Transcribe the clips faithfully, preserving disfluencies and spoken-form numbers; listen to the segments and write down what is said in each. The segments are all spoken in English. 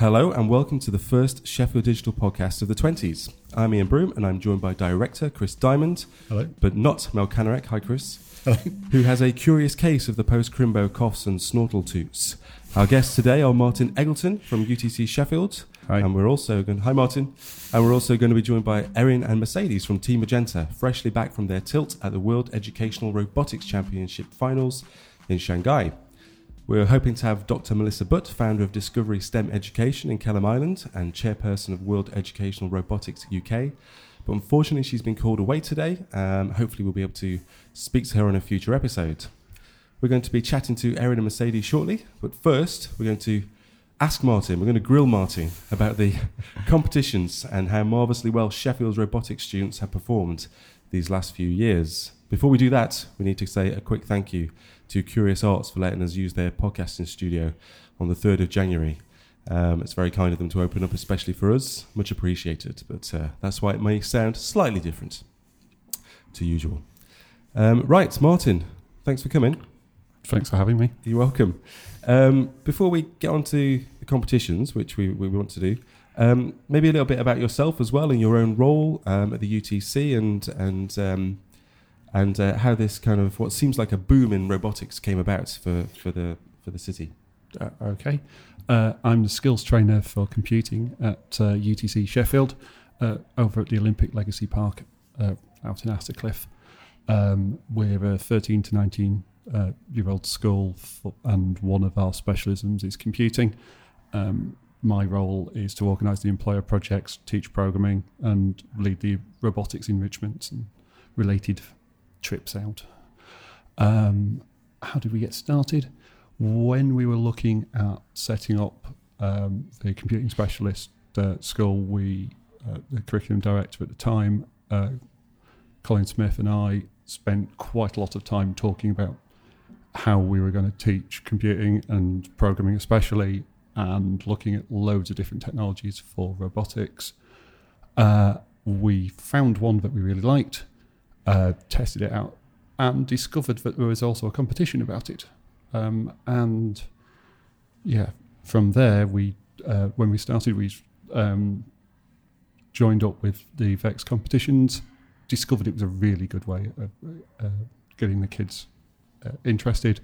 Hello and welcome to the first Sheffield Digital podcast of the twenties. I'm Ian Broom and I'm joined by director Chris Diamond. Hello. But not Mel Kanarek. Hi, Chris. Hello. Who has a curious case of the post-crimbo coughs and snortle toots. Our guests today are Martin Eggleton from U T C Sheffield. Hi. And we're also going. Hi, Martin. And we're also going to be joined by Erin and Mercedes from Team Magenta, freshly back from their tilt at the World Educational Robotics Championship finals in Shanghai. We're hoping to have Doctor Melissa Butt, founder of Discovery STEM Education in Kelham Island and chairperson of World Educational Robotics U K. But unfortunately, she's been called away today. Um, hopefully, we'll be able to speak to her on a future episode. We're going to be chatting to Erin and Mercedes shortly. But first, we're going to ask Martin, we're going to grill Martin about the competitions and how marvellously well Sheffield's robotics students have performed these last few years. Before we do that, we need to say a quick thank you to Curious Arts for letting us use their podcasting studio on the third of January. Um, it's very kind of them to open up, especially for us. Much appreciated, but uh, that's why it may sound slightly different to usual. Um, right, Martin, thanks for coming. Thanks for having me. You're welcome. Um, before we get on to the competitions, which we, we want to do, um, maybe a little bit about yourself as well and your own role um, at the U T C and... and um, and uh, how this kind of, what seems like a boom in robotics came about for, for the for the city. Uh, okay. Uh, I'm the skills trainer for computing at uh, U T C Sheffield, uh, over at the Olympic Legacy Park uh, out in Attercliffe. Um, we're a thirteen to nineteen-year-old uh, school, for, and one of our specialisms is computing. Um, my role is to organise the employer projects, teach programming, and lead the robotics enrichments and related trips out. Um, how did we get started? When we were looking at setting up um, the computing specialist uh, school, we, uh, the curriculum director at the time, uh, Colin Smith, and I spent quite a lot of time talking about how we were going to teach computing and programming especially, and looking at loads of different technologies for robotics. Uh, we found one that we really liked, Uh, tested it out and discovered that there was also a competition about it. Um, and yeah, from there, we uh, when we started, we um, joined up with the VEX competitions, discovered it was a really good way of uh, getting the kids uh, interested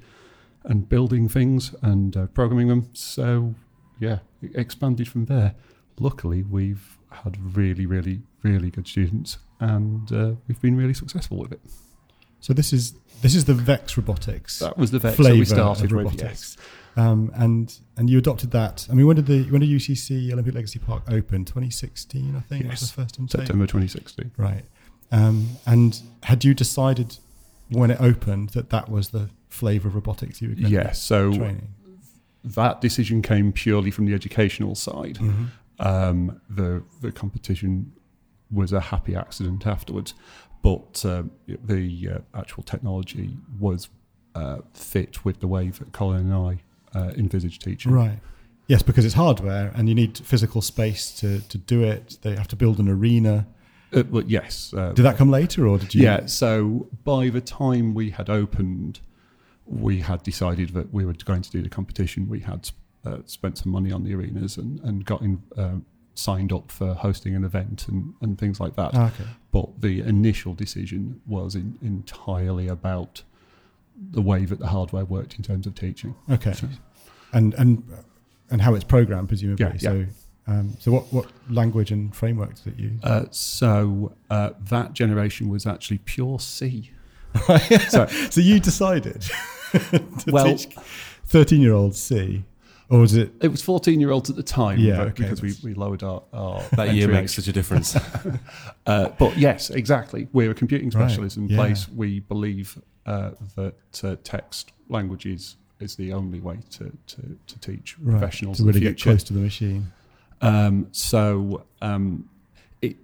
and building things and uh, programming them. So yeah, it expanded from there. Luckily, we've had really, really, really good students, and uh, we've been really successful with it. So this is this is the VEX Robotics. That was the VEX that we started with, yes. Um, and and you adopted that. I mean, when did the when did U T C Olympic Legacy Park open? twenty sixteen, I think. Yes. Was the first intake. September twenty sixteen. Right. Um, and had you decided when it opened that that was the flavour of robotics you were going yeah, to so training? That decision came purely from the educational side. Mm-hmm. Um, the the competition was a happy accident afterwards, but uh, the uh, actual technology was uh, fit with the way that Colin and I uh, envisaged teaching. Right. Yes, because it's hardware and you need physical space to, to do it. They have to build an arena. Uh, well, yes. Uh, did that come later or did you? Yeah, so by the time we had opened, we had decided that we were going to do the competition. We had Uh, spent some money on the arenas and, and got in, uh, signed up for hosting an event and, and things like that. Okay. But the initial decision was in, entirely about the way that the hardware worked in terms of teaching. Okay. So, and and and how it's programmed, presumably. Yeah, yeah. So um, so what, what language and frameworks did you use? Uh, so uh, that generation was actually pure C. so, so you decided to well, teach thirteen-year-olds C. Or was it? It was fourteen-year-olds at the time, yeah, okay, because we, we lowered our, our that year makes such a difference. uh, but yes, exactly. We're a computing specialist right. in yeah. place. We believe uh, that uh, text languages is the only way to to, to teach right. professionals to really in the future. Get close to the machine. Um, so um, it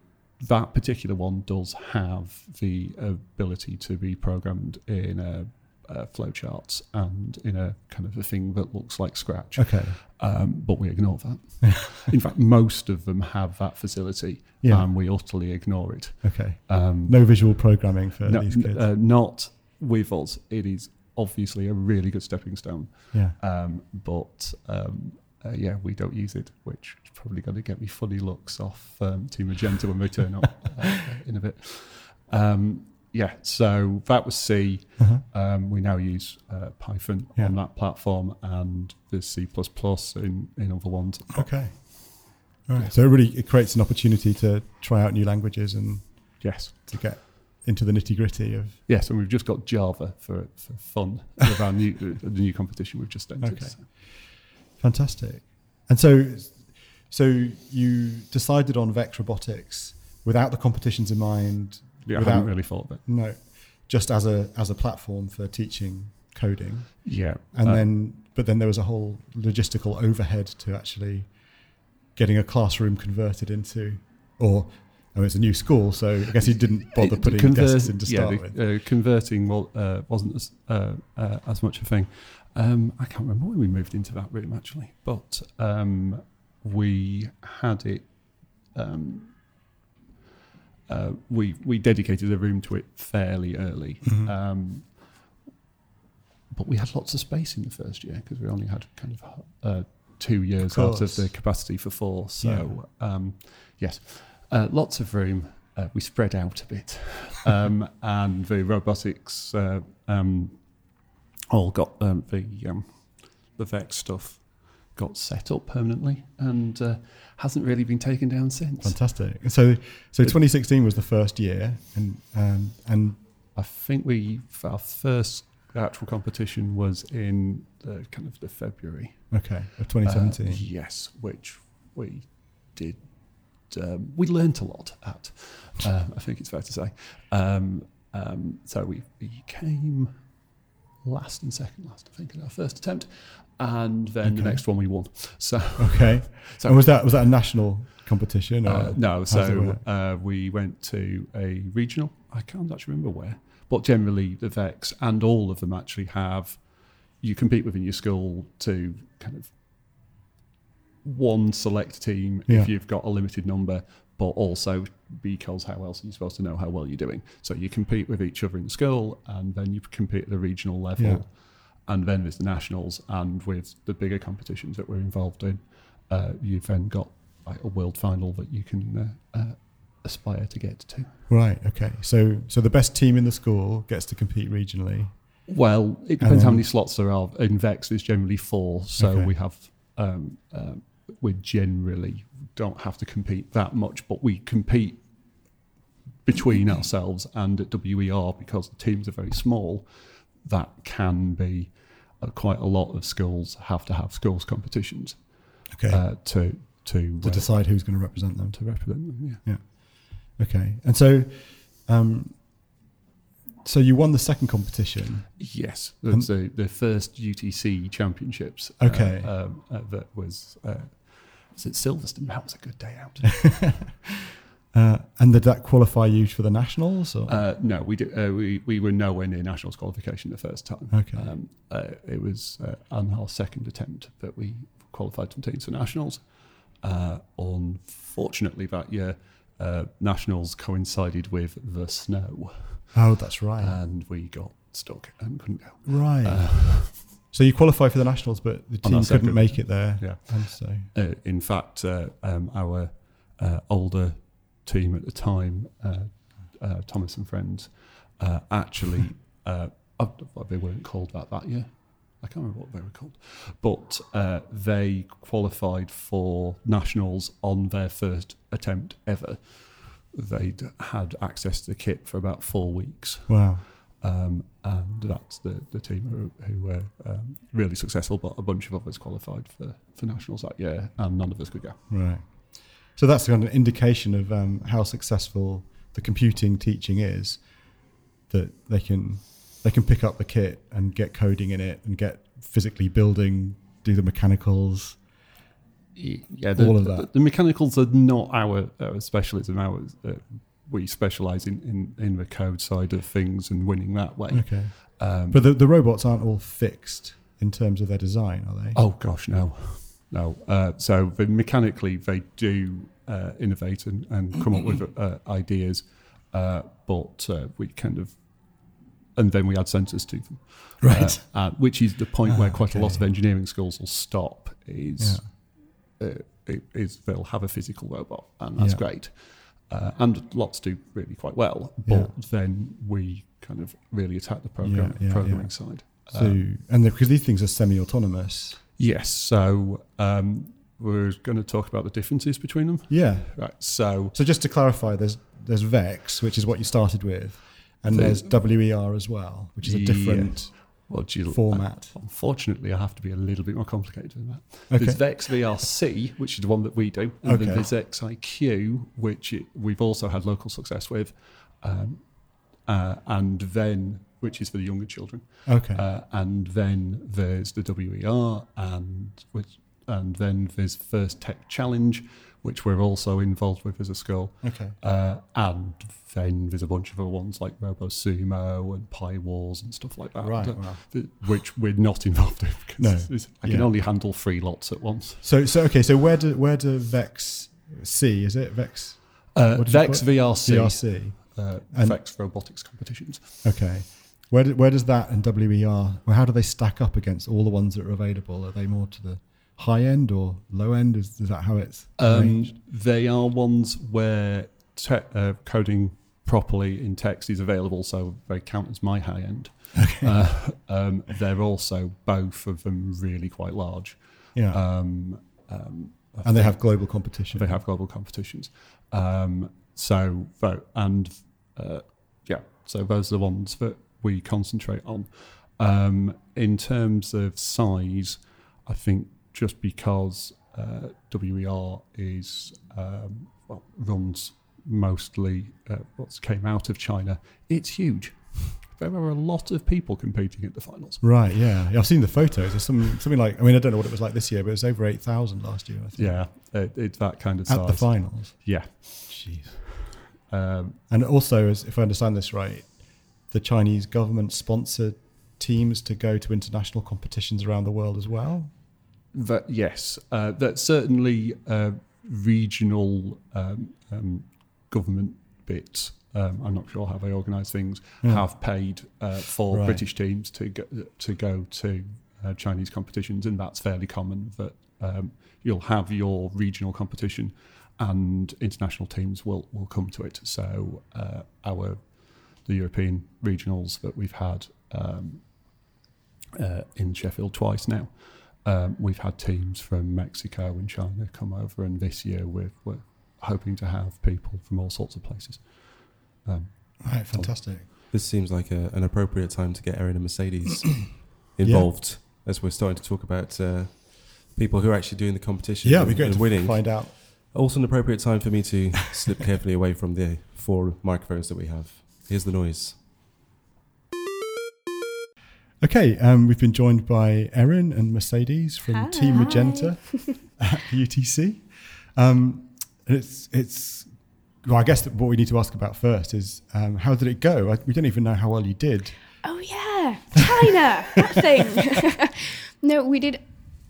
that particular one does have the ability to be programmed in a. Uh, flowcharts and in a kind of a thing that looks like Scratch. Okay. Um, but we ignore that. In fact, most of them have that facility yeah. and we utterly ignore it. Okay. Um, no visual programming for no, these kids? Uh, not with us. It is obviously a really good stepping stone. Yeah. Um, but um, uh, yeah, we don't use it, which is probably going to get me funny looks off um, Team Magenta when we turn up uh, in a bit. Um, yeah, so that was C. Uh-huh. Um, we now use uh, Python yeah. on that platform, and there's C plus plus in, in other ones. Okay. All right. Yes. So it really it creates an opportunity to try out new languages and yes, to get into the nitty gritty of yes, and we've just got Java for for fun with our new the new competition we've just entered. Okay, so. Fantastic. And so, so you decided on VEX Robotics without the competitions in mind. Yeah, without, I haven't really thought of it. No, just as a as a platform for teaching coding. Yeah, and uh, then but then there was a whole logistical overhead to actually getting a classroom converted into or. I mean, it's a new school, so I guess he didn't bother putting Conver- desks in to start yeah, with. Uh, converting well, uh, wasn't as, uh, uh, as much a thing. Um, I can't remember when we moved into that room, actually. But um, we had it... Um, uh, we we dedicated the room to it fairly early. Mm-hmm. Um, but we had lots of space in the first year, because we only had kind of uh, two years out of the capacity for four. So, yeah. um, yes... Uh, lots of room. Uh, we spread out a bit, um, and the robotics uh, um, all got um, the um, the VEX stuff got set up permanently, and uh, hasn't really been taken down since. Fantastic. So, so twenty sixteen was the first year, and um, and I think we our first actual competition was in the, kind of the February. Okay, of twenty seventeen. Uh, yes, which we did. Um, we learnt a lot at, uh, I think it's fair to say. Um, um, so we, we came last and second last, I think, in our first attempt, and then okay. the next one we won. So okay. So and was that was that a national competition? Or uh, no. So uh, we went to a regional. I can't actually remember where, but generally the VEX and all of them actually have. You compete within your school to kind of. One select team yeah. if you've got a limited number, but also because how else are you supposed to know how well you're doing? So you compete with each other in school, and then you compete at the regional level, yeah. and then there's the nationals, and with the bigger competitions that we're involved in, uh, you've then got like a world final that you can uh, uh, aspire to get to. Right, okay. So so the best team in the school gets to compete regionally? Well, it depends um, how many slots there are. In VEX, there's generally four, so okay. we have... Um, um, we generally don't have to compete that much, but we compete between ourselves and at W E R because the teams are very small. That can be uh, quite a lot of schools have to have schools competitions okay. uh, to to to uh, decide who's going to represent them. To represent them, yeah. yeah. Okay, and so um, so you won the second competition. Yes, that's um, the the first U T C championships. Okay, uh, um, uh, that was. Uh, Was it Silverstone? That was a good day out. uh, and did that qualify you for the nationals? Or? Uh, no, we did. Uh, we we were nowhere near nationals qualification the first time. Okay, um, uh, it was uh, on our second attempt that we qualified some teams for nationals. Uh, unfortunately, that year uh, nationals coincided with the snow. Oh, that's right. And we got stuck and couldn't go. Right. Uh, So you qualify for the nationals, but the team couldn't make it there. Yeah. And so, uh, in fact, uh, um, our uh, older team at the time, uh, uh, Thomas and friends, uh, actually uh, they weren't called that that year. I can't remember what they were called, but uh, they qualified for nationals on their first attempt ever. They'd had access to the kit for about four weeks. Wow. Um, and that's the, the team who, who were um, really successful, but a bunch of others qualified for, for nationals that year, and none of us could go. Right. So that's kind of an indication of um, how successful the computing teaching is, that they can they can pick up the kit and get coding in it and get physically building, do the mechanicals, yeah, the, all of that. The, the mechanicals are not our, our specialism, ours. Uh, We specialise in, in, in the code side of things and winning that way. Okay, um, but the, the robots aren't all fixed in terms of their design, are they? Oh gosh, no, no. Uh, so the, mechanically, they do uh, innovate and, and come up with uh, ideas, uh, but uh, we kind of, and then we add sensors to them, right? Uh, uh, which is the point ah, where quite okay. a lot of engineering schools will stop. Is yeah. uh, is they'll have a physical robot, and that's yeah. great. Uh, and lots do really quite well, but yeah. then we kind of really attack the program, yeah, yeah, programming yeah. side. So, um, and because these things are semi-autonomous. Yes. So um, we're going to talk about the differences between them. Yeah. Right. So, so just to clarify, there's there's VEX, which is what you started with, and the, there's W E R as well, which is a different yeah. well, do you, format. I, unfortunately, I have to be a little bit more complicated than that. Okay. There's VEX V R C, which is the one that we do, and okay. then there's X I Q, which it, we've also had local success with, um, uh, and then. Which is for the younger children. Okay. Uh, and then there's the W E R, and which, and then there's First Tech Challenge, which we're also involved with as a school. Okay. Uh, and then there's a bunch of other ones like RoboSumo and Pie Wars and stuff like that. Right. Wow. Which we're not involved in. Because no. I can yeah. only handle three lots at once. So so okay. So where do where do VEX C is it VEX? Uh, VEX V R C. V R C. Uh, and VEX Robotics competitions. Okay. Where, do, where does that and W E R, well, how do they stack up against all the ones that are available? Are they more to the high end or low end? Is, is that how it's arranged? Um, they are ones where te- uh, coding properly in text is available, so they count as my high end. Okay. Uh, um, they're also, both of them, really quite large. Yeah. Um, um, and they have global competition. They have global competitions. Um, so, and uh, yeah, so those are the ones that we concentrate on. Um, in terms of size, I think just because uh, W E R is um, well, runs mostly uh, what came out of China, it's huge. There were a lot of people competing at the finals. Right, yeah. I've seen the photos. There's some, something like, I mean, I don't know what it was like this year, but it was over eight thousand last year, I think. Yeah, it, it's that kind of size. At the finals? Yeah. Jeez. Um, and also, as if I understand this right, the Chinese government sponsored teams to go to international competitions around the world as well? That, yes, uh, that certainly uh, regional um, um, government bits, um, I'm not sure how they organise things, mm. have paid uh, for right. British teams to go to, go to uh, Chinese competitions, and that's fairly common that um, you'll have your regional competition and international teams will, will come to it. So uh, our... the European regionals that we've had um, uh, in Sheffield twice now. Um, we've had teams from Mexico and China come over, and this year we're, we're hoping to have people from all sorts of places. Um, right, fantastic. This seems like a, an appropriate time to get Erin and Mercedes involved yeah. as we're starting to talk about uh, people who are actually doing the competition yeah, and, it'd be great to winning. Find out. Also an appropriate time for me to slip carefully away from the four microphones that we have. Here's the noise. Okay, um, we've been joined by Erin and Mercedes from Hi. Team Magenta at the U T C. Um, and it's, it's well, I guess that what we need to ask about first is um, how did it go? I, we don't even know how well you did. Oh, yeah, China, that thing. No, we did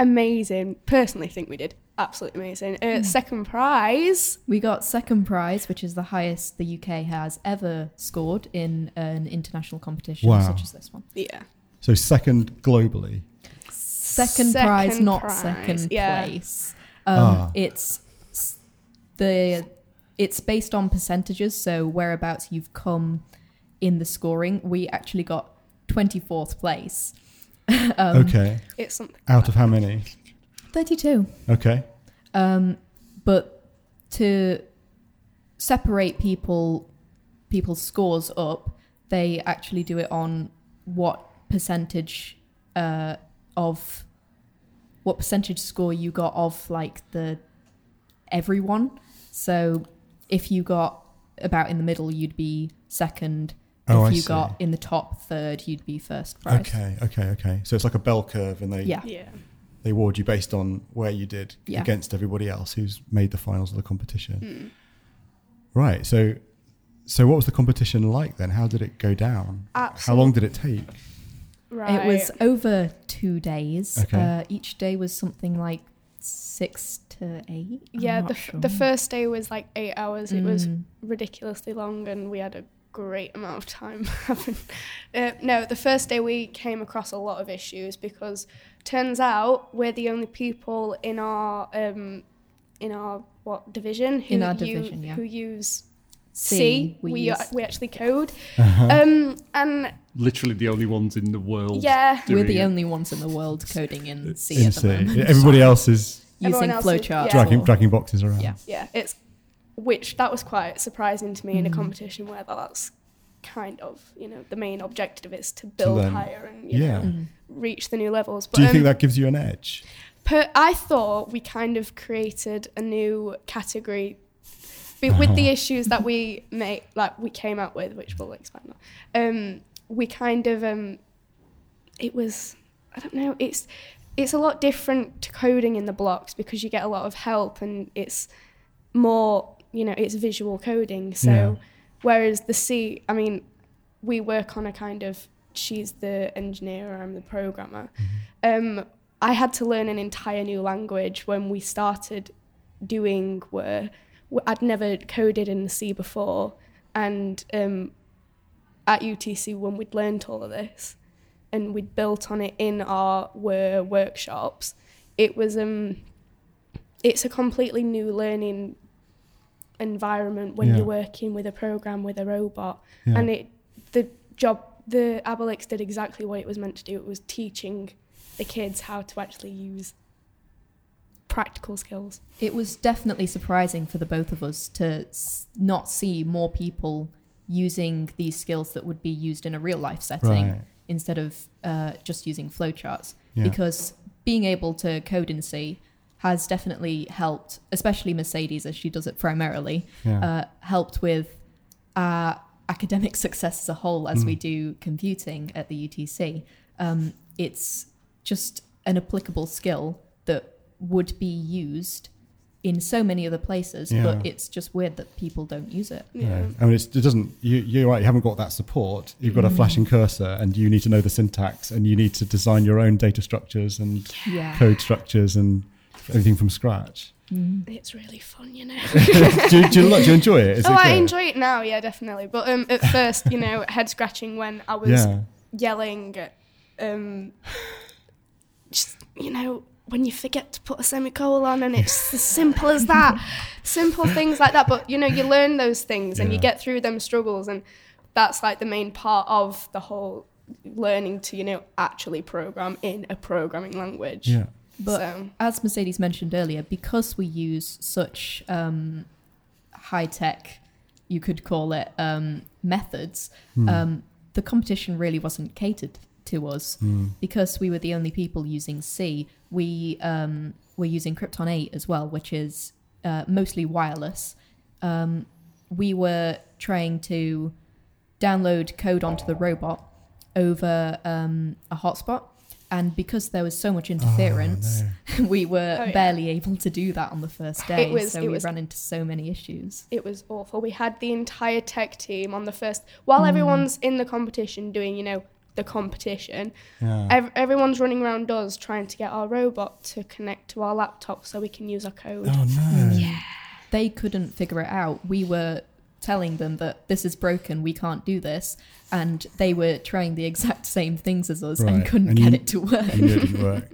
amazing. Personally, think we did absolutely amazing. Uh, mm. Second prize, we got second prize, which is the highest the U K has ever scored in an international competition wow. such as this one. Yeah. So second globally. Second, second prize, not prize. second yeah. place. Um, ah. It's the it's based on percentages, so whereabouts you've come in the scoring. We actually got twenty-fourth place. um, okay. It's something. Out of how many? thirty-two. Okay. Um, but to separate people, people's scores up, they actually do it on what percentage uh, of what percentage score you got of like the everyone. So if you got about in the middle, you'd be second. Oh, if you got in the top third, you'd be first prize. Okay, okay, okay. So it's like a bell curve, and they yeah. Yeah. they award you based on where you did yeah. against everybody else who's made the finals of the competition. Mm. Right. So, so what was the competition like then? How did it go down? Absolutely. How long did it take? Right. It was over two days. Okay. Uh, each day was something like six to eight. I'm yeah. The, sure. the first day was like eight hours. Mm. It was ridiculously long, and we had a great amount of time happen. Uh, no, the first day we came across a lot of issues because turns out we're the only people in our um, in our what division who in our division, you, yeah. who use C. C. We we, use. Are, we actually code, uh-huh. um, and literally the only ones in the world. Yeah, we're the it. only ones in the world coding in C in at the C. moment. Everybody so else is using flowcharts, yeah. dragging dragging boxes around. Yeah, yeah, it's. Which that was quite surprising to me mm. in a competition where that's kind of, you know, the main objective is to build so then, higher and you yeah. know, mm. reach the new levels. But, Do you um, think that gives you an edge? Per, I thought we kind of created a new category but with the issues that we made, like we came out with, which we'll expand on. Um, we kind of, um, it was, I don't know, it's it's a lot different to coding in the blocks because you get a lot of help and it's more. You know, it's visual coding. So yeah. whereas the C, I mean, we work on a kind of, she's the engineer, I'm the programmer. Mm-hmm. Um, I had to learn an entire new language when we started doing W E R. I'd never coded in the C before. And um, at U T C, when we'd learned all of this and we'd built on it in our W E R workshops, it was, um, it's a completely new learning environment when yeah. you're working with a program with a robot yeah. and it the job the Abilix did exactly what it was meant to do. It was teaching the kids how to actually use practical skills. It was definitely surprising for the both of us to s- not see more people using these skills that would be used in a real life setting right. instead of uh, just using flowcharts yeah. because being able to code in C has definitely helped, especially Mercedes, as she does it primarily, yeah. uh, helped with uh, academic success as a whole as mm. we do computing at the U T C. Um, it's just an applicable skill that would be used in so many other places, yeah. but it's just weird that people don't use it. Yeah. Yeah. I mean, it's, it doesn't, you, you're right, you haven't got that support. You've got mm. a flashing cursor and you need to know the syntax and you need to design your own data structures and yeah. code structures and everything from scratch. Mm. It's really fun, you know. do, you, do, you, do you enjoy it? Is oh, it I enjoy it now, yeah, definitely. But um, at first, you know, head scratching when I was yeah. yelling, um, just, you know, when you forget to put a semicolon and it's as simple as that. Simple things like that. But, you know, you learn those things and yeah. you get through them struggles. And that's like the main part of the whole learning to, you know, actually program in a programming language. Yeah. But so. As Mercedes mentioned earlier, because we use such um, high-tech, you could call it, um, methods, mm. um, the competition really wasn't catered to us. Mm. Because we were the only people using C, we um, were using Krypton eight as well, which is uh, mostly wireless. Um, we were trying to download code onto the robot over um, a hotspot. And because there was so much interference, oh, no. we were oh, yeah. barely able to do that on the first day. It was, so it we was, ran into so many issues. It was awful. We had the entire tech team on the first, while mm. everyone's in the competition doing, you know, the competition, yeah. ev- everyone's running around us trying to get our robot to connect to our laptop so we can use our code. Oh, no. Yeah. They couldn't figure it out. We were telling them that this is broken, we can't do this, and they were trying the exact same things as us right. and couldn't and get you, it to work. And it didn't work.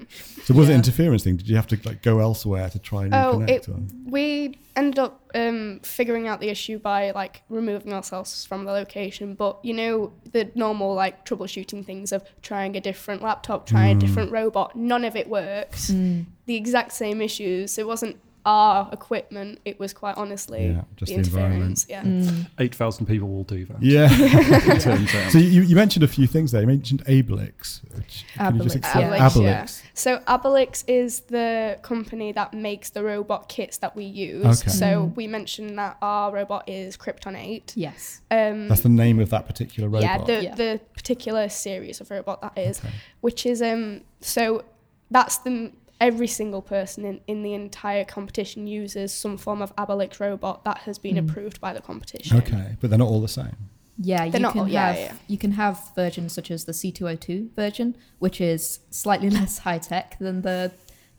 So was yeah. it an interference thing? Did you have to like go elsewhere to try and oh, reconnect? It, or? We ended up um, figuring out the issue by like removing ourselves from the location, but you know the normal like troubleshooting things of trying a different laptop, trying mm. a different robot, none of it worked. Mm. The exact same issues. It wasn't our equipment, it was quite honestly yeah, just the, the environment. Yeah. Mm. eight thousand people will do that. Yeah. It turns out. So you, you mentioned a few things there. You mentioned Abilix. Which, Abilix, yeah. Abilix, yeah. So Abilix is the company that makes the robot kits that we use. Okay. So mm. we mentioned that our robot is Krypton eight. Yes. Um, That's the name of that particular robot. Yeah, the, yeah. the particular series of robot that is, okay. which is, um. so that's the... Every single person in, in the entire competition uses some form of Abilix robot that has been mm. approved by the competition. Okay, but they're not all the same. Yeah, they're you can all, yeah, have yeah. you can have versions such as the C two oh two version, which is slightly less high tech than the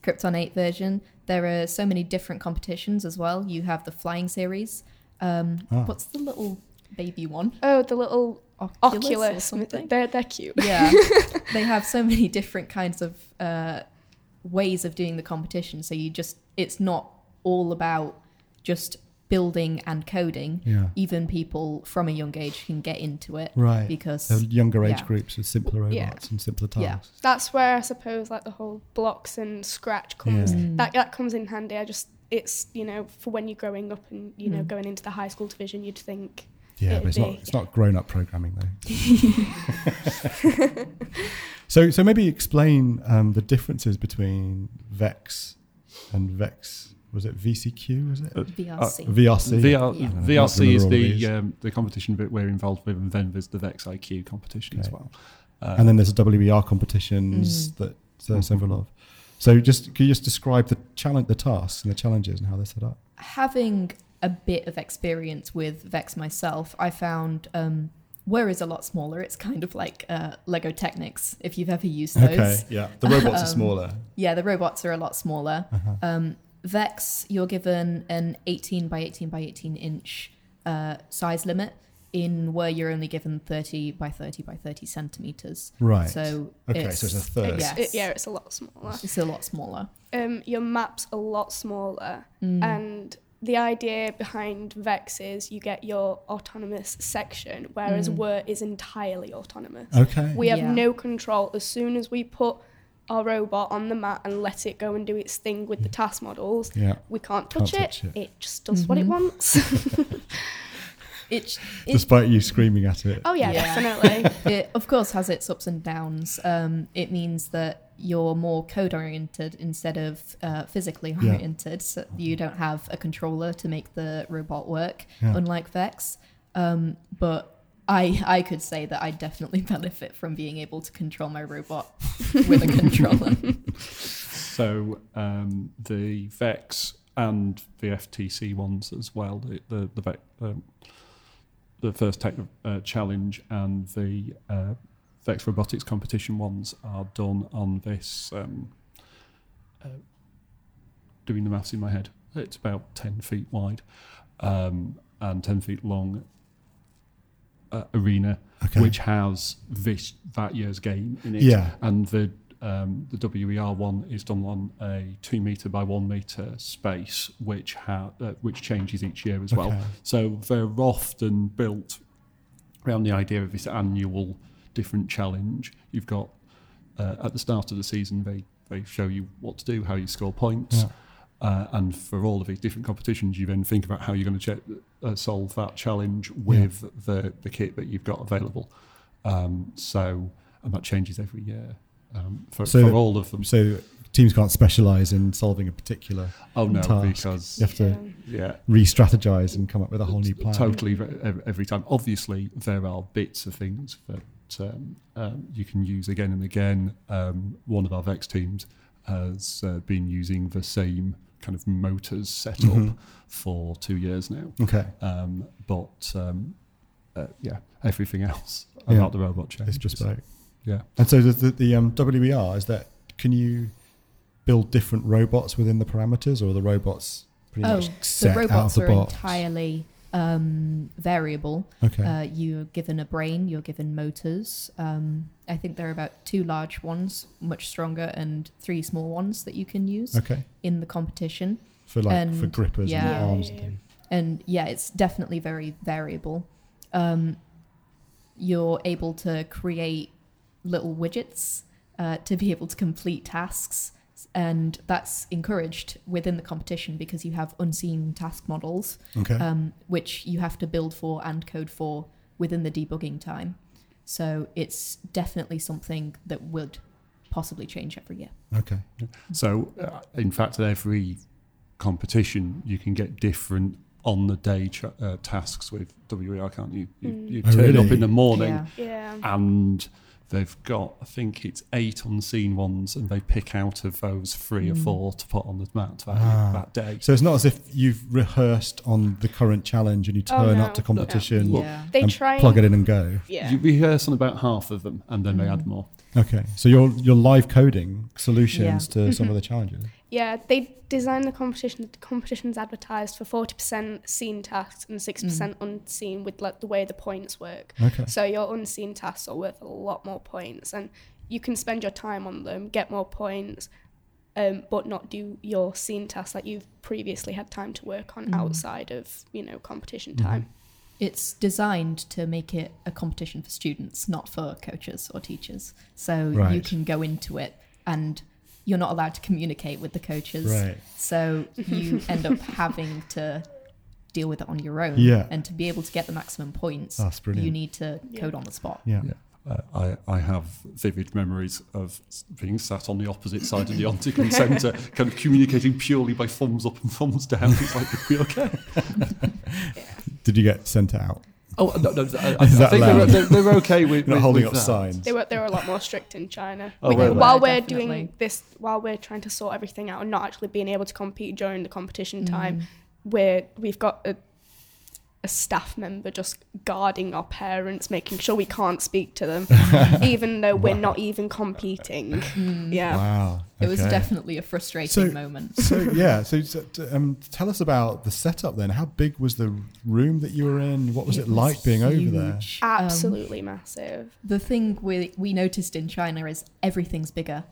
Krypton eight version. There are so many different competitions as well. You have the flying series. Um, ah. What's the little baby one. Oh, the little Oculus, Oculus or something. They're, they're cute. Yeah. They have so many different kinds of uh, ways of doing the competition. So you just, it's not all about just building and coding. Yeah. Even people from a young age can get into it. Right. Because so younger age yeah. groups with simpler robots yeah. and simpler tasks. Yeah. That's where I suppose like the whole blocks and Scratch comes. Yeah. That that comes in handy. I just, it's, you know, for when you're growing up and, you know, mm. going into the high school division, you'd think. Yeah, but it's not it's yeah. not grown up programming though. so so maybe explain um, the differences between VEX and VEX. Was it V C Q? Was it uh, V R C? Uh, V R C. V R, yeah. V R C is the um, the competition bit we're involved with, and then there's the VEX I Q competition okay. as well. Um, and then there's the W E R competitions mm. that there's several of. So just can you just describe the challenge, the tasks, and the challenges, and how they're set up? Having a bit of experience with VEX myself, I found um, W E R is a lot smaller. It's kind of like uh, Lego Technics, if you've ever used those. Okay, yeah. The robots um, are smaller. Yeah, the robots are a lot smaller. Uh-huh. Um, VEX, you're given an eighteen by eighteen by eighteen inch uh, size limit. In W E R, you're only given thirty by thirty by thirty centimetres. Right. So okay, it's, so it's a third. It's, yes. it, yeah, it's a lot smaller. It's a lot smaller. Um, your map's a lot smaller. Mm. And the idea behind VEX is you get your autonomous section, whereas mm. W E R is entirely autonomous. Okay. We have yeah. no control. As soon as we put our robot on the mat and let it go and do its thing with yeah. the task models, yeah. we can't touch, can't it. touch it. It just does mm-hmm. what it wants. it, it, Despite you screaming at it. Oh yeah, yeah. definitely. It, of course, has its ups and downs. Um, it means that you're more code-oriented instead of uh, physically oriented. Yeah. So you don't have a controller to make the robot work, yeah. unlike VEX. Um, but I I could say that I definitely benefit from being able to control my robot with a controller. So um, the VEX and the F T C ones as well, the the the, VEX, um, the First Tech uh, Challenge and the Uh, VEX Robotics competition ones are done on this, um, uh, doing the maths in my head, it's about ten feet wide um, and ten feet long uh, arena, okay. which has this that year's game in it. Yeah. And the um, the W E R one is done on a two metre by one metre space, which, ha- uh, which changes each year as okay. well. So they're often built around the idea of this annual different challenge. You've got uh, at the start of the season they, they show you what to do, how you score points, yeah. uh, and for all of these different competitions you then think about how you're going to check, uh, solve that challenge with yeah. the, the kit that you've got available. Um, so and that changes every year um, for, so for all of them. So teams can't specialise in solving a particular oh no task. Because you have to yeah. re-strategise and come up with a whole new plan. Totally every time. Obviously there are bits of things that Um, um, you can use again and again. Um, one of our VEX teams has uh, been using the same kind of motors setup mm-hmm. for two years now. Okay, um, but um, uh, yeah, everything else yeah. about the robot changes. It's just like yeah. And so the the um, W E R is that can you build different robots within the parameters, or are the robots pretty oh, much set the robots out of the box? Entirely um variable. Okay. Uh, you're given a brain, you're given motors. Um, I think there are about two large ones, much stronger, and three small ones that you can use okay. in the competition. For like and for grippers yeah, and arms yeah, yeah. and things. And yeah, it's definitely very variable. Um, you're able to create little widgets uh, to be able to complete tasks, and that's encouraged within the competition because you have unseen task models okay. um, which you have to build for and code for within the debugging time. So it's definitely something that would possibly change every year. Okay. So uh, in fact, at every competition, you can get different on the day tra- uh, tasks with W E R, can't you? You, mm. you turn oh, really? up in the morning yeah. Yeah. and they've got, I think it's eight unseen ones, and they pick out of those three mm. or four to put on the mat that, ah. that day. So it's not as if you've rehearsed on the current challenge and you turn oh, no. up to competition no. yeah. and they try plug and, it in and go. Yeah. You rehearse on about half of them, and then mm. they add more. Okay, so you're you're live coding solutions yeah. to mm-hmm. some of the challenges. Yeah, they designed the competition. The competition's advertised for forty percent seen tasks and six percent mm. unseen, with like the way the points work. Okay. So your unseen tasks are worth a lot more points, and you can spend your time on them, get more points, um, but not do your seen tasks that you've previously had time to work on mm. outside of, you know, competition mm-hmm. time. It's designed to make it a competition for students, not for coaches or teachers. So right. you can go into it and you're not allowed to communicate with the coaches. Right. So you end up having to deal with it on your own. Yeah. And to be able to get the maximum points, that's brilliant. You need to code yeah. on the spot. Yeah. yeah. Uh, I, I have vivid memories of being sat on the opposite side of the Antiquarian Centre, kind of communicating purely by thumbs up and thumbs down. It's like, are we okay? yeah. Did you get sent out? Oh, no, no. I, I think they were, they, they were okay with, with holding with up that. Signs. They were, they were a lot more strict in China. Oh, we, really? While we're Definitely. doing this, while we're trying to sort everything out and not actually being able to compete during the competition time, mm. we're, we've got a, a staff member just guarding our parents, making sure we can't speak to them, even though we're wow. not even competing. Mm. Yeah. Wow. Okay. It was definitely a frustrating so, moment. So yeah. So, so um, tell us about the setup then. How big was the room that you were in? What was it, it was like being huge. Over there? Absolutely um, massive. The thing we we noticed in China is everything's bigger.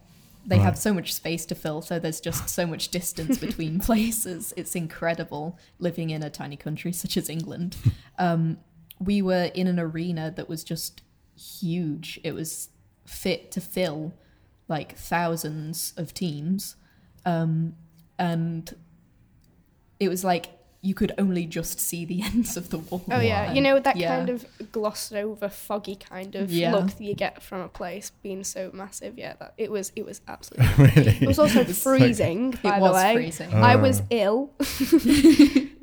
They right. have so much space to fill, so there's just so much distance between places. It's incredible living in a tiny country such as England. Um, we were in an arena that was just huge. It was fit to fill like thousands of teams. Um, and it was like you could only just see the ends of the wall. Oh, yeah. You know, that yeah. kind of glossed over, foggy kind of yeah. look that you get from a place being so massive. Yeah, that, it was It was absolutely... really? It was also it was freezing, so, by the way. It was freezing. Uh. I was ill.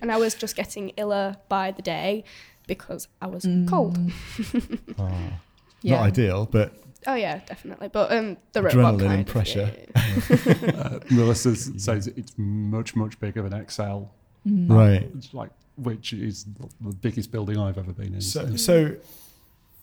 And I was just getting iller by the day because I was mm. cold. oh. yeah. Not ideal, but... Oh, yeah, definitely. But um, the robot adrenaline and pressure. Yeah, yeah. uh, Melissa says it's much, much bigger than Excel. Mm. Right, like which is the biggest building I've ever been in. So, so, so,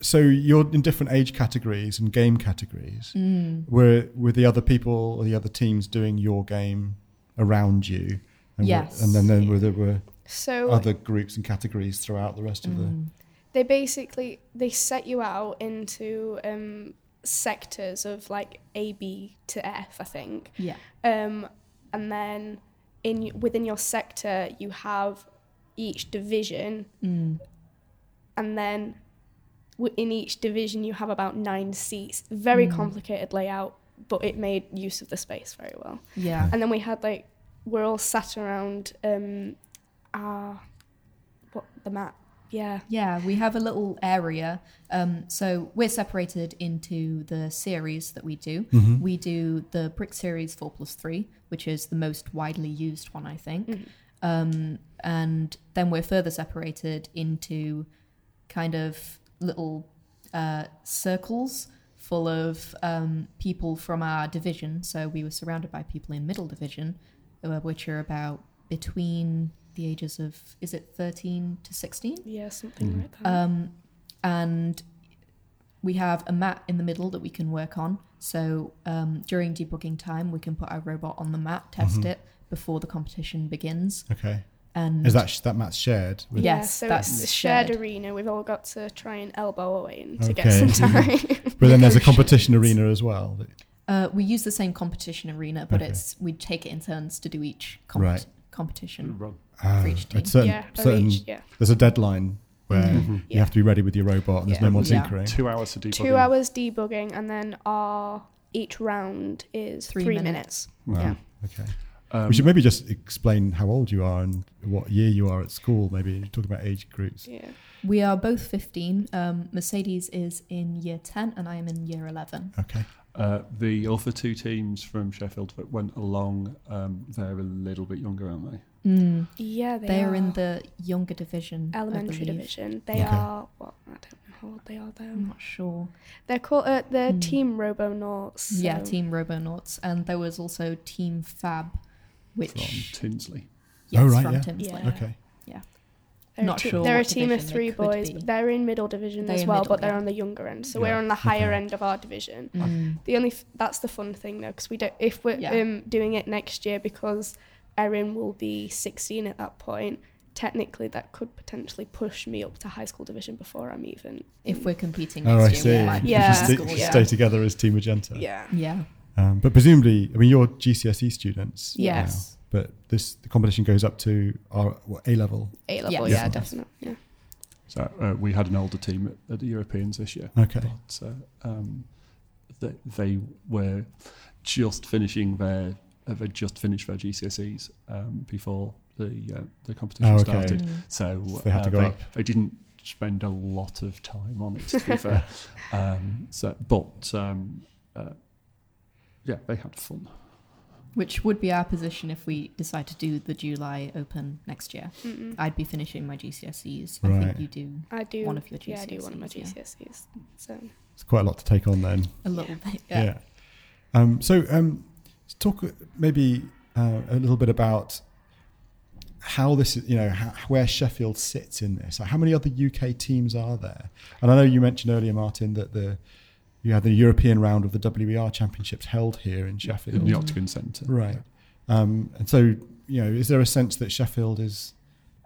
so you're in different age categories and game categories. Mm. Were were the other people or the other teams doing your game around you? And yes, were, and then, then were there were so, other groups and categories throughout the rest mm. of the. They basically they set you out into um, sectors of like A, B to F, I think. Yeah, um, and then. In within your sector, you have each division, mm. and then w- in each division you have about nine seats. Very mm. complicated layout, but it made use of the space very well. Yeah, and then we had like we're all sat around um, our what the map. Yeah, yeah. We have a little area. Um, so we're separated into the series that we do. Mm-hmm. We do the Brick Series four plus three, which is the most widely used one, I think. Mm-hmm. Um, and then we're further separated into kind of little uh, circles full of um, people from our division. So we were surrounded by people in middle division, which are about between... the ages of, is it thirteen to sixteen? Yeah, something mm. like that. Um, and we have a mat in the middle that we can work on. So um, during debugging time, we can put our robot on the mat, test mm-hmm. it before the competition begins. Okay. And is that sh- that mat's shared? With yeah, so that's it's a shared, shared arena. We've all got to try and elbow away in to okay. get some time. But then there's a competition arena as well. Uh, we use the same competition arena, but okay. it's we take it in turns to do each comp- right. competition. Wrong. Uh, for each team. Certain, yeah, certain, each, yeah. There's a deadline where mm-hmm. you yeah. have to be ready with your robot and yeah. there's no more tinkering. Yeah. Two hours to debugging. Two hours debugging and then our each round is three, three minutes. minutes. Wow. Yeah. Okay. Um, we should maybe just explain how old you are and what year you are at school, maybe talk about age groups. Yeah. We are both fifteen. Um, Mercedes is in year ten and I am in year eleven. Okay. Uh, the other two teams from Sheffield that went along, um, they're a little bit younger, aren't they? Mm. Yeah, they They're are. in the younger division. Elementary division. They okay. are, well, I don't know how old they are though. I'm not sure. They're called, uh, they're mm. Team Robonauts. So. Yeah, Team Robonauts. And there was also Team Fab, which... From Tinsley. Yes, oh, right, from yeah. Tinsley. Yeah. Okay. Yeah. They're not te- sure. They're a team of three boys. Be. They're in middle division they're as well, middle, but they're yeah. on the younger end. So yeah. we're on the higher okay. end of our division. Mm. The only f- that's the fun thing though, because we don't. If we're yeah. um, doing it next year, because Erin will be sixteen at that point. Technically, that could potentially push me up to high school division before I'm even. If we're competing next oh, I see. year, yeah, yeah. Stay, yeah. stay together as Team Magenta. Yeah, yeah. Um, but presumably, I mean, you're G C S E students. Yes. Now. But this the competition goes up to our what, A level. A level, yeah, yeah, yeah definitely. Yeah. So uh, we had an older team at, at the Europeans this year. Okay. But, uh, um, they, they were just finishing their uh, they just finished their G C S Es um, before the uh, the competition oh, okay. started. Mm. So, so they had uh, to go they, up. They didn't spend a lot of time on it, to be fair. Um, so, but um, uh, yeah, they had fun. Which would be our position if we decide to do the July Open next year. Mm-mm. I'd be finishing my G C S Es. Right. I think you do, I do one of your G C S Es. Yeah, I do one of my G C S Es. Yeah. So it's quite a lot to take on then. A lot. Yeah. yeah. yeah. Um, so um, talk maybe uh, a little bit about how this, you know, how, where Sheffield sits in this. Like how many other U K teams are there? And I know you mentioned earlier, Martin, that the you had the European round of the W E R championships held here in Sheffield. In the Octagon Centre. Right. Um, and so, you know, is there a sense that Sheffield is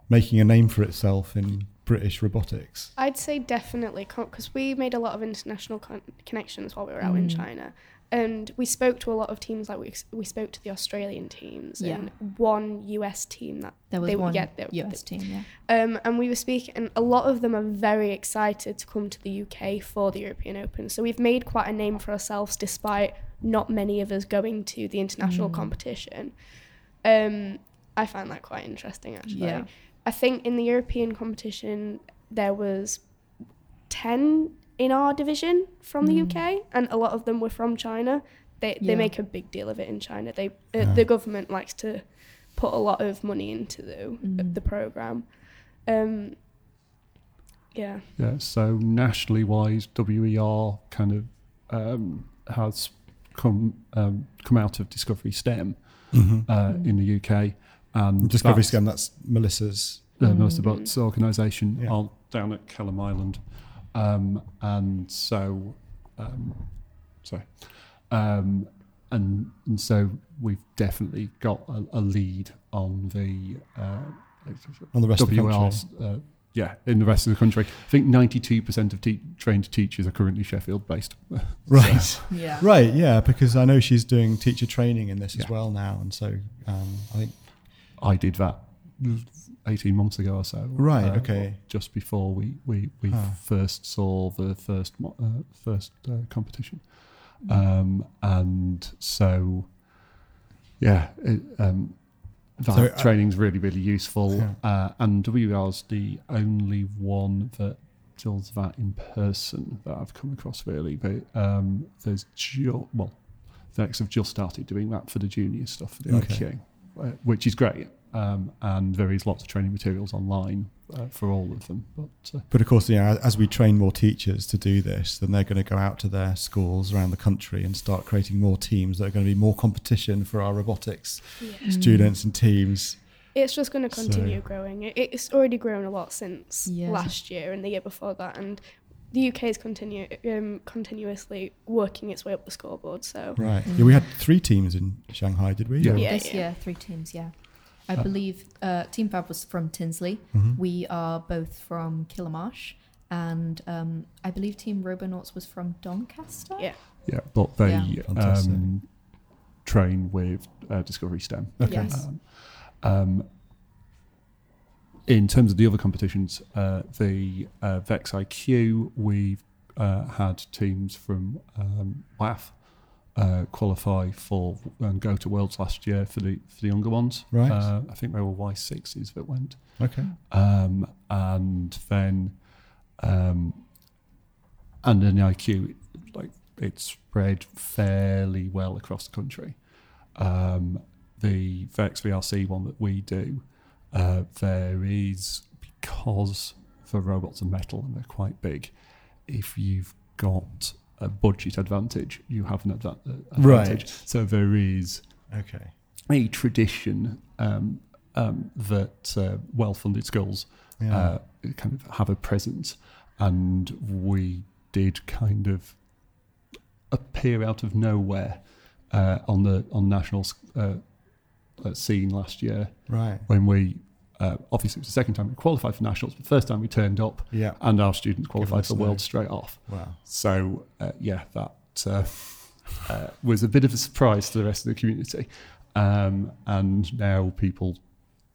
making a name for itself in British robotics? I'd say definitely, because we made a lot of international con- connections while we were out mm. in China. And we spoke to a lot of teams, like we we spoke to the Australian teams yeah. and one U S team that there was they, one yeah, they, U S they, team, yeah. Um, and we were speaking, and a lot of them are very excited to come to the U K for the European Open. So we've made quite a name for ourselves, despite not many of us going to the international mm. competition. Um, I find that quite interesting, actually. Yeah. I think in the European competition there was ten in our division from mm. the U K, and a lot of them were from China. They yeah. they make a big deal of it in China. They uh, yeah. the government likes to put a lot of money into the mm. the program. Um, yeah. Yeah. So nationally wise, W E R kind of um, has come um, come out of Discovery STEM mm-hmm. uh, mm. in the U K, and Discovery STEM. That's Melissa's uh, mm. Melissa Butt's organisation yeah. down at Kelham Island. Um, and so, um, sorry, um, and and so we've definitely got a, a lead on the uh, on the rest W L S, of the country. Uh, yeah, in the rest of the country, I think ninety-two percent of te- trained teachers are currently Sheffield based. Right, so. yeah, right, yeah, because I know she's doing teacher training in this yeah. as well now, and so um, I think I did that eighteen months ago or so. Right, uh, okay. Just before we, we, we ah. first saw the first uh, first uh, competition. Um, and so, yeah, it, um, that so, uh, training's really, really useful. Yeah. Uh, and W E R's the only one that does that in person that I've come across, really. But um, there's, ju- well, V E X have just started doing that for the junior stuff, for the okay. I Q, uh, which is great. Um, and there is lots of training materials online uh, for all of them. But, uh, but of course, you know, as we train more teachers to do this, then they're going to go out to their schools around the country and start creating more teams. That are going to be more competition for our robotics yeah. students and teams. It's just going to continue so. growing. It, it's already grown a lot since yeah. last year and the year before that. And the U K is continue, um, continuously working its way up the scoreboard. So right. Mm. Yeah, we had three teams in Shanghai, did we? Yeah, yeah, this yeah. year, three teams, yeah. I believe uh, Team Fab was from Tinsley. Mm-hmm. We are both from Killamarsh, and um, I believe Team Robonauts was from Doncaster. Yeah, yeah, but they yeah. Um, train with uh, Discovery STEM. Okay. Yes. Um, um, in terms of the other competitions, uh, the uh, V E X I Q, we've uh, had teams from um, W A F. Uh, qualify for and go to Worlds last year for the for the younger ones. Right, uh, I think they were Y sixes that went. Okay, um, and then um, and then the I Q it, like it spread fairly well across the country. Um, the V E X V R C one that we do, uh, there is because for robots are metal and they're quite big. If you've got a budget advantage, you have an adva- advantage. Right. So there is okay. a tradition um, um, that uh, well-funded schools yeah. uh, kind of have a presence. And we did kind of appear out of nowhere uh, on the on national uh, scene last year. Right. When we, uh, obviously it was the second time we qualified for nationals, but the first time we turned up yeah. and our students qualified for Worlds straight off. Wow. So uh, yeah, that uh, uh, was a bit of a surprise to the rest of the community. Um, and now people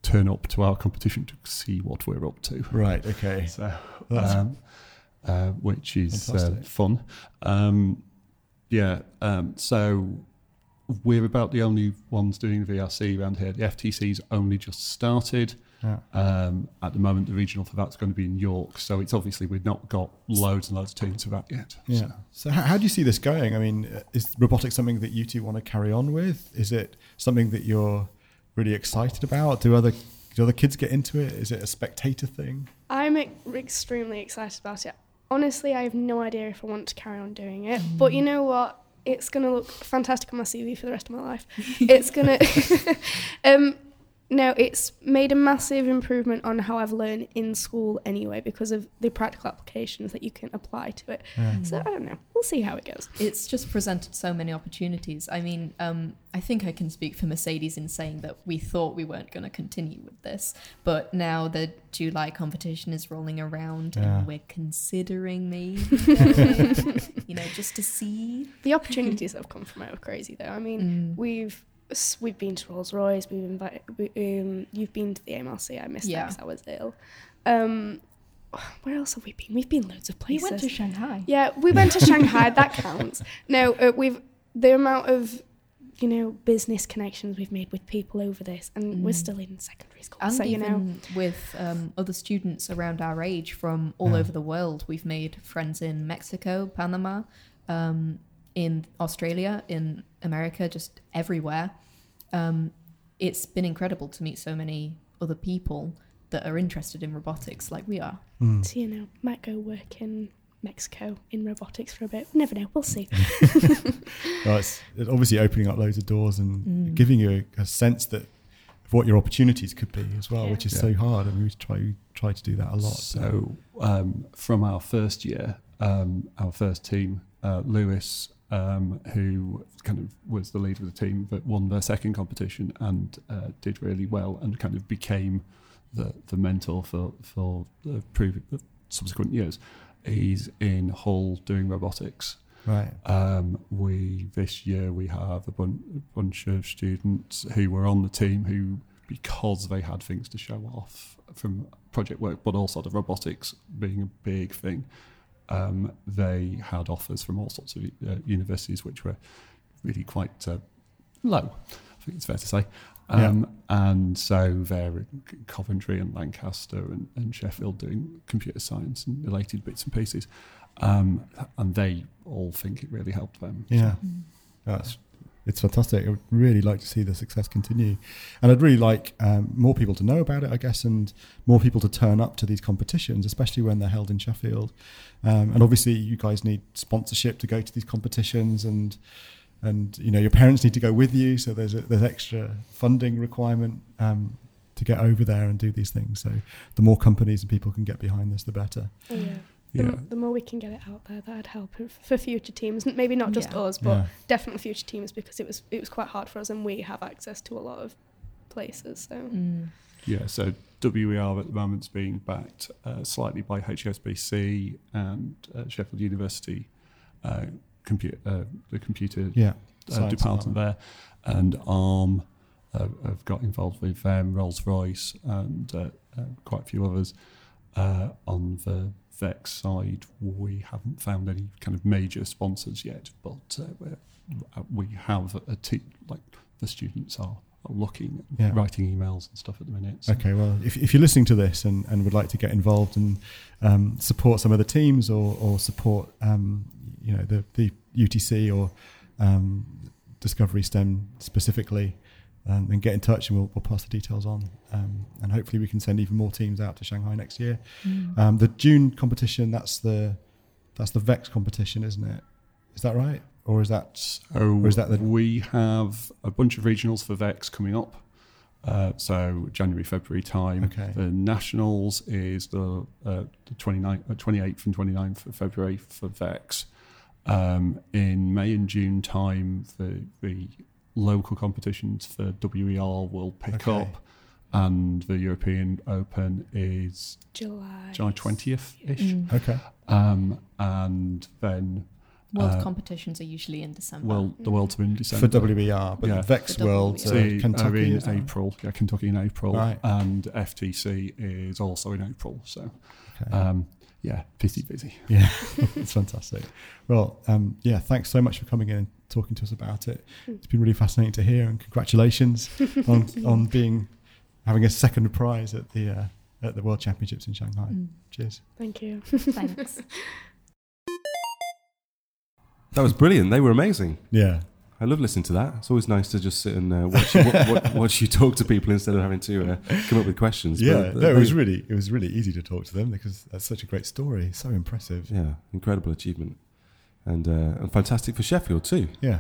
turn up to our competition to see what we're up to. Right, okay. So, um, uh, which is uh, fun. Um, yeah, um, so we're about the only ones doing the V R C around here. The F T C's only just started. Yeah. Um, at the moment, the regional for that's going to be in York. So it's obviously, we've not got loads and loads of teams for that yet. Yeah. So, so how, how do you see this going? I mean, is robotics something that you two want to carry on with? Is it something that you're really excited about? Do other do other kids get into it? Is it a spectator thing? I'm e- extremely excited about it. Honestly, I have no idea if I want to carry on doing it. But you know what? It's going to look fantastic on my C V for the rest of my life. It's going to... um, No, it's made a massive improvement on how I've learned in school anyway because of the practical applications that you can apply to it. Yeah. So I don't know. We'll see how it goes. It's just presented so many opportunities. I mean, um, I think I can speak for Mercedes in saying that we thought we weren't going to continue with this, but now the July competition is rolling around yeah. and we're considering maybe, you know, just to see. The opportunities that have come from it are crazy though. I mean, mm. we've... We've been to Rolls Royce. We've invited. We, um, you've been to the A M R C. I missed yeah. that because I was ill. Um, where else have we been? We've been loads of places. We went to Shanghai. Yeah, we went to Shanghai. That counts. No, uh, we've the amount of you know business connections we've made with people over this, and mm. we're still in secondary school. And so, even you know, with um, other students around our age from all yeah. over the world, we've made friends in Mexico, Panama, um, in Australia, in America, just everywhere. Um, it's been incredible to meet so many other people that are interested in robotics like we are. Mm. So, you know, might go work in Mexico in robotics for a bit. Never know. We'll see. Well, it's, it's obviously opening up loads of doors and mm. giving you a, a sense that of what your opportunities could be as well, yeah. which is yeah. so hard. And we try, try to do that a lot. So um, from our first year, um, our first team, uh, Lewis... Um, who kind of was the leader of the team, but won their second competition and uh, did really well and kind of became the the mentor for for the previous, subsequent years. He's in Hull doing robotics. Right. Um, we this year we have a, bun- a bunch of students who were on the team who, because they had things to show off from project work, but also the robotics being a big thing. Um, they had offers from all sorts of uh, universities, which were really quite uh, low, I think it's fair to say. Um, yeah. And so they're in Coventry and Lancaster and, and Sheffield doing computer science and related bits and pieces. Um, and they all think it really helped them. Yeah, so. That's, it's fantastic. I would really like to see the success continue. And I'd really like um, more people to know about it, I guess, and more people to turn up to these competitions, especially when they're held in Sheffield. Um, and obviously you guys need sponsorship to go to these competitions and, and you know, your parents need to go with you. So there's a, there's extra funding requirement um, to get over there and do these things. So the more companies and people can get behind this, the better. Oh, yeah. The, yeah. m- the more we can get it out there, that'd help for future teams. Maybe not just yeah. us, but yeah. definitely future teams, because it was it was quite hard for us, and we have access to a lot of places. So mm. yeah, so W E R at the moment's being backed uh, slightly by H S B C and uh, Sheffield University, uh, computer uh, the computer yeah. uh, department there, and ARM uh, have got involved with um, Rolls Royce and uh, uh, quite a few others uh, on the VEX side. We haven't found any kind of major sponsors yet, but uh, we're, we have a team, like the students are, are looking, yeah. writing emails and stuff at the minute. So. Okay, well, if, if you're listening to this and, and would like to get involved and um, support some of the teams or, or support, um, you know, the, the U T C or um, Discovery STEM specifically, Um, and get in touch and we'll, we'll pass the details on. Um, and hopefully we can send even more teams out to Shanghai next year. Mm. Um, the June competition, that's the that's the VEX competition, isn't it? Is that right? Or is that... Oh, or is that the... We have a bunch of regionals for VEX coming up. Uh, so January, February time. Okay. The Nationals is the, uh, the twenty-ninth, twenty-eighth and twenty-ninth of February for VEX. Um, in May and June time, the the local competitions for W E R will pick okay. up, and the European Open is July July twentieth-ish. Mm. Okay. Um, and then... World uh, competitions are usually in December. Well, the World's been in December. For W E R, but yeah. VEX World, uh, Kentucky in April. Yeah, Kentucky in April. Right. And F T C is also in April. So, okay. um, yeah, busy, busy. Yeah, it's fantastic. Well, um, yeah, thanks so much for coming in and talking to us about it. It's been really fascinating to hear, and congratulations on, on being having a second prize at the, uh, at the World Championships in Shanghai. Mm. Cheers. Thank you. Thanks. That was brilliant. They were amazing. Yeah. I love listening to that. It's always nice to just sit and uh, watch, you, w- w- watch you talk to people instead of having to uh, come up with questions. Yeah, but, uh, no, it was really it was really easy to talk to them because that's such a great story. So impressive. Yeah, incredible achievement. And uh, and fantastic for Sheffield too. Yeah.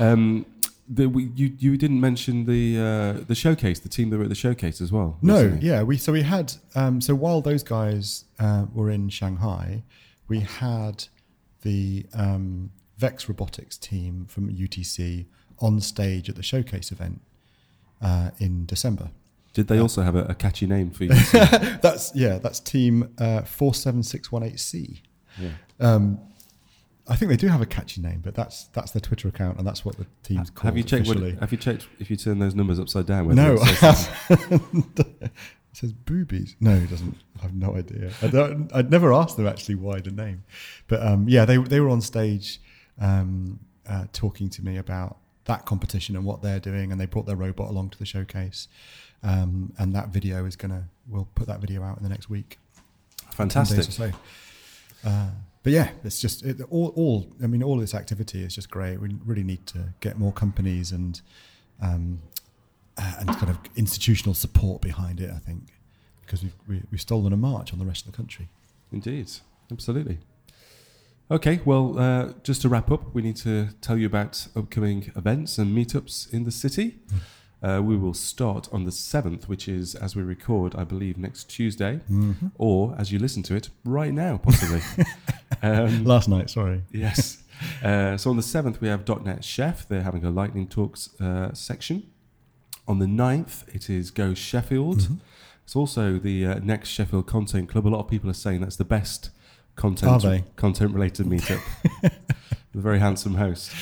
Um, the, we, you you didn't mention the uh, the showcase, the team that were at the showcase as well. Recently. No, yeah. We So we had, um, so while those guys uh, were in Shanghai, we had... the um, VEX Robotics team from U T C on stage at the showcase event uh, in December. Did they um, also have a, a catchy name for you? that's yeah, that's team uh, four seven six one eight C. Yeah. Um, I think they do have a catchy name, but that's that's their Twitter account, and that's what the team's called. Have you checked? What, have you checked if you turn those numbers upside down? No, I haven't. It says boobies. No, it doesn't. I have no idea. I don't, I'd never asked them actually why the name. But um, yeah, they they were on stage um, uh, talking to me about that competition and what they're doing, and they brought their robot along to the showcase. Um, and that video is going to, we'll put that video out in the next week. Fantastic. ten days or so. Uh, but yeah, it's just it, all, all, I mean, all of this activity is just great. We really need to get more companies and, um, Uh, and kind of institutional support behind it, I think, because we've, we, we've stolen a march on the rest of the country. Indeed, absolutely. Okay, well, uh, just to wrap up, we need to tell you about upcoming events and meetups in the city. Mm. Uh, we will start on the seventh, which is, as we record, I believe, next Tuesday, mm-hmm. or, as you listen to it, right now, possibly. um, Last night, sorry. Yes. Uh, so on the seventh, we have .dot net Chef. They're having a lightning talks uh, section. On the ninth, it is Go Sheffield. Mm-hmm. It's also the uh, next Sheffield Content Club. A lot of people are saying that's the best content content related meetup. The very handsome host.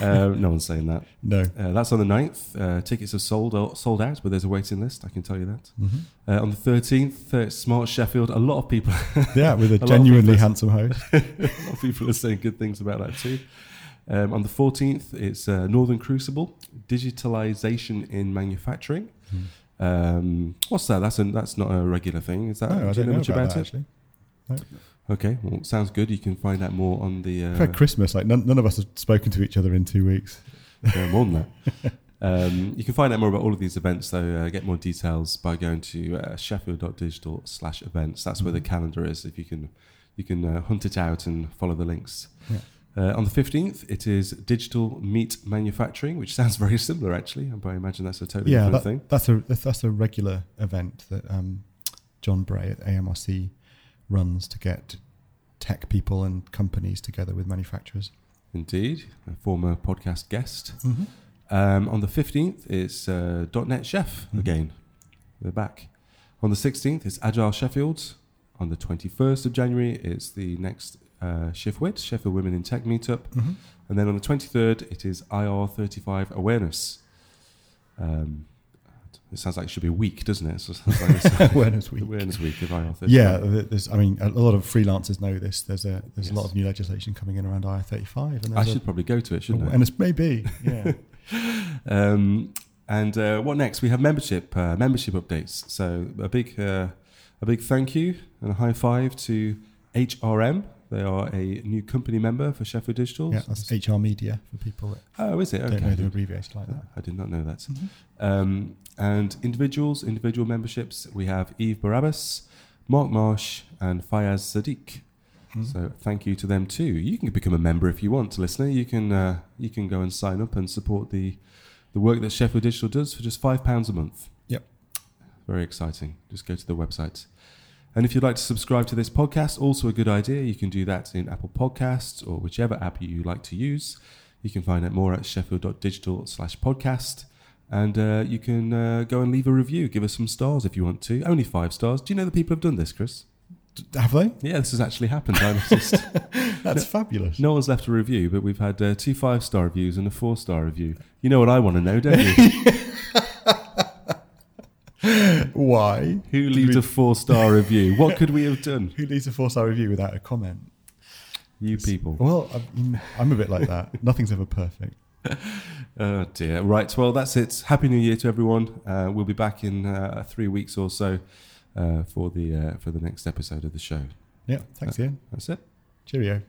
Uh, no one's saying that. No. Uh, that's on the ninth. Uh, tickets are sold out, sold out, but there's a waiting list. I can tell you that. Mm-hmm. Uh, on the thirteenth, uh, Smart Sheffield. A lot of people. Yeah, with a, a genuinely handsome host. A lot of people are saying good things about that too. Um, on the fourteenth, it's uh, Northern Crucible, Digitalization in Manufacturing. Mm. Um, what's that? That's a, that's not a regular thing. Is that? No, I don't know much about, about it. Actually. No. Okay, well, sounds good. You can find out more on the... Uh, For Christmas, like none, none of us have spoken to each other in two weeks. Yeah, more than that. Um, you can find out more about all of these events, though. Uh, get more details by going to uh, sheffield.digital slash events. That's mm. where the calendar is. If you can, you can uh, hunt it out and follow the links. Yeah. Uh, on the fifteenth, it is Digital Meat Manufacturing, which sounds very similar, actually. I imagine that's a totally yeah, different that, thing. That's a that's a regular event that um, John Bray at A M R C runs to get tech people and companies together with manufacturers. Indeed. A former podcast guest. Mm-hmm. Um, on the fifteenth, it's uh, .dot net Chef mm-hmm. again. They're back. On the sixteenth, it's Agile Sheffield. On the twenty-first of January, it's the next... Uh, ShiftWit, Sheffield Women in Tech Meetup. Mm-hmm. And then on the twenty-third, it is I R thirty-five Awareness. Um, it sounds like it should be a week, doesn't it? So it sounds like it's Awareness Week. Awareness Week of I R thirty-five. Yeah, there's, I mean, a lot of freelancers know this. There's a there's yes. a lot of new legislation coming in around I R thirty-five. And I should a, probably go to it, shouldn't oh, I? And it's maybe, yeah. um, and uh, what next? We have membership, uh, membership updates. So a big, uh, a big thank you and a high five to H R M. They are a new company member for Sheffield Digital. Yeah, that's H R Media for people that oh, is it? Okay. don't know the abbreviation like that. I did not know that. Mm-hmm. Um, and individuals, individual memberships, we have Eve Barabbas, Mark Marsh, and Fayaz Sadiq. Mm-hmm. So thank you to them too. You can become a member if you want, listener. You can uh, you can go and sign up and support the the work that Sheffield Digital does for just five pounds a month. Yep. Very exciting. Just go to the website. And if you'd like to subscribe to this podcast, also a good idea, you can do that in Apple Podcasts or whichever app you like to use. You can find out more at sheffield.digital slash podcast. And uh, you can uh, go and leave a review. Give us some stars if you want to. Only five stars. Do you know that people have done this, Chris? Have they? Yeah, this has actually happened. I noticed. That's no, fabulous. No one's left a review, but we've had uh, two five-star reviews and a four-star review. You know what I want to know, don't you? Why? Who leaves we... a four-star review? What could we have done? Who leaves a four-star review without a comment? You it's... people. Well, I'm, I'm a bit like that. Nothing's ever perfect. Oh dear. Right, well, that's it. Happy New Year to everyone. Uh, we'll be back in uh, three weeks or so uh, for the uh, for the next episode of the show. Yeah, thanks, that, Ian. That's it. Cheerio.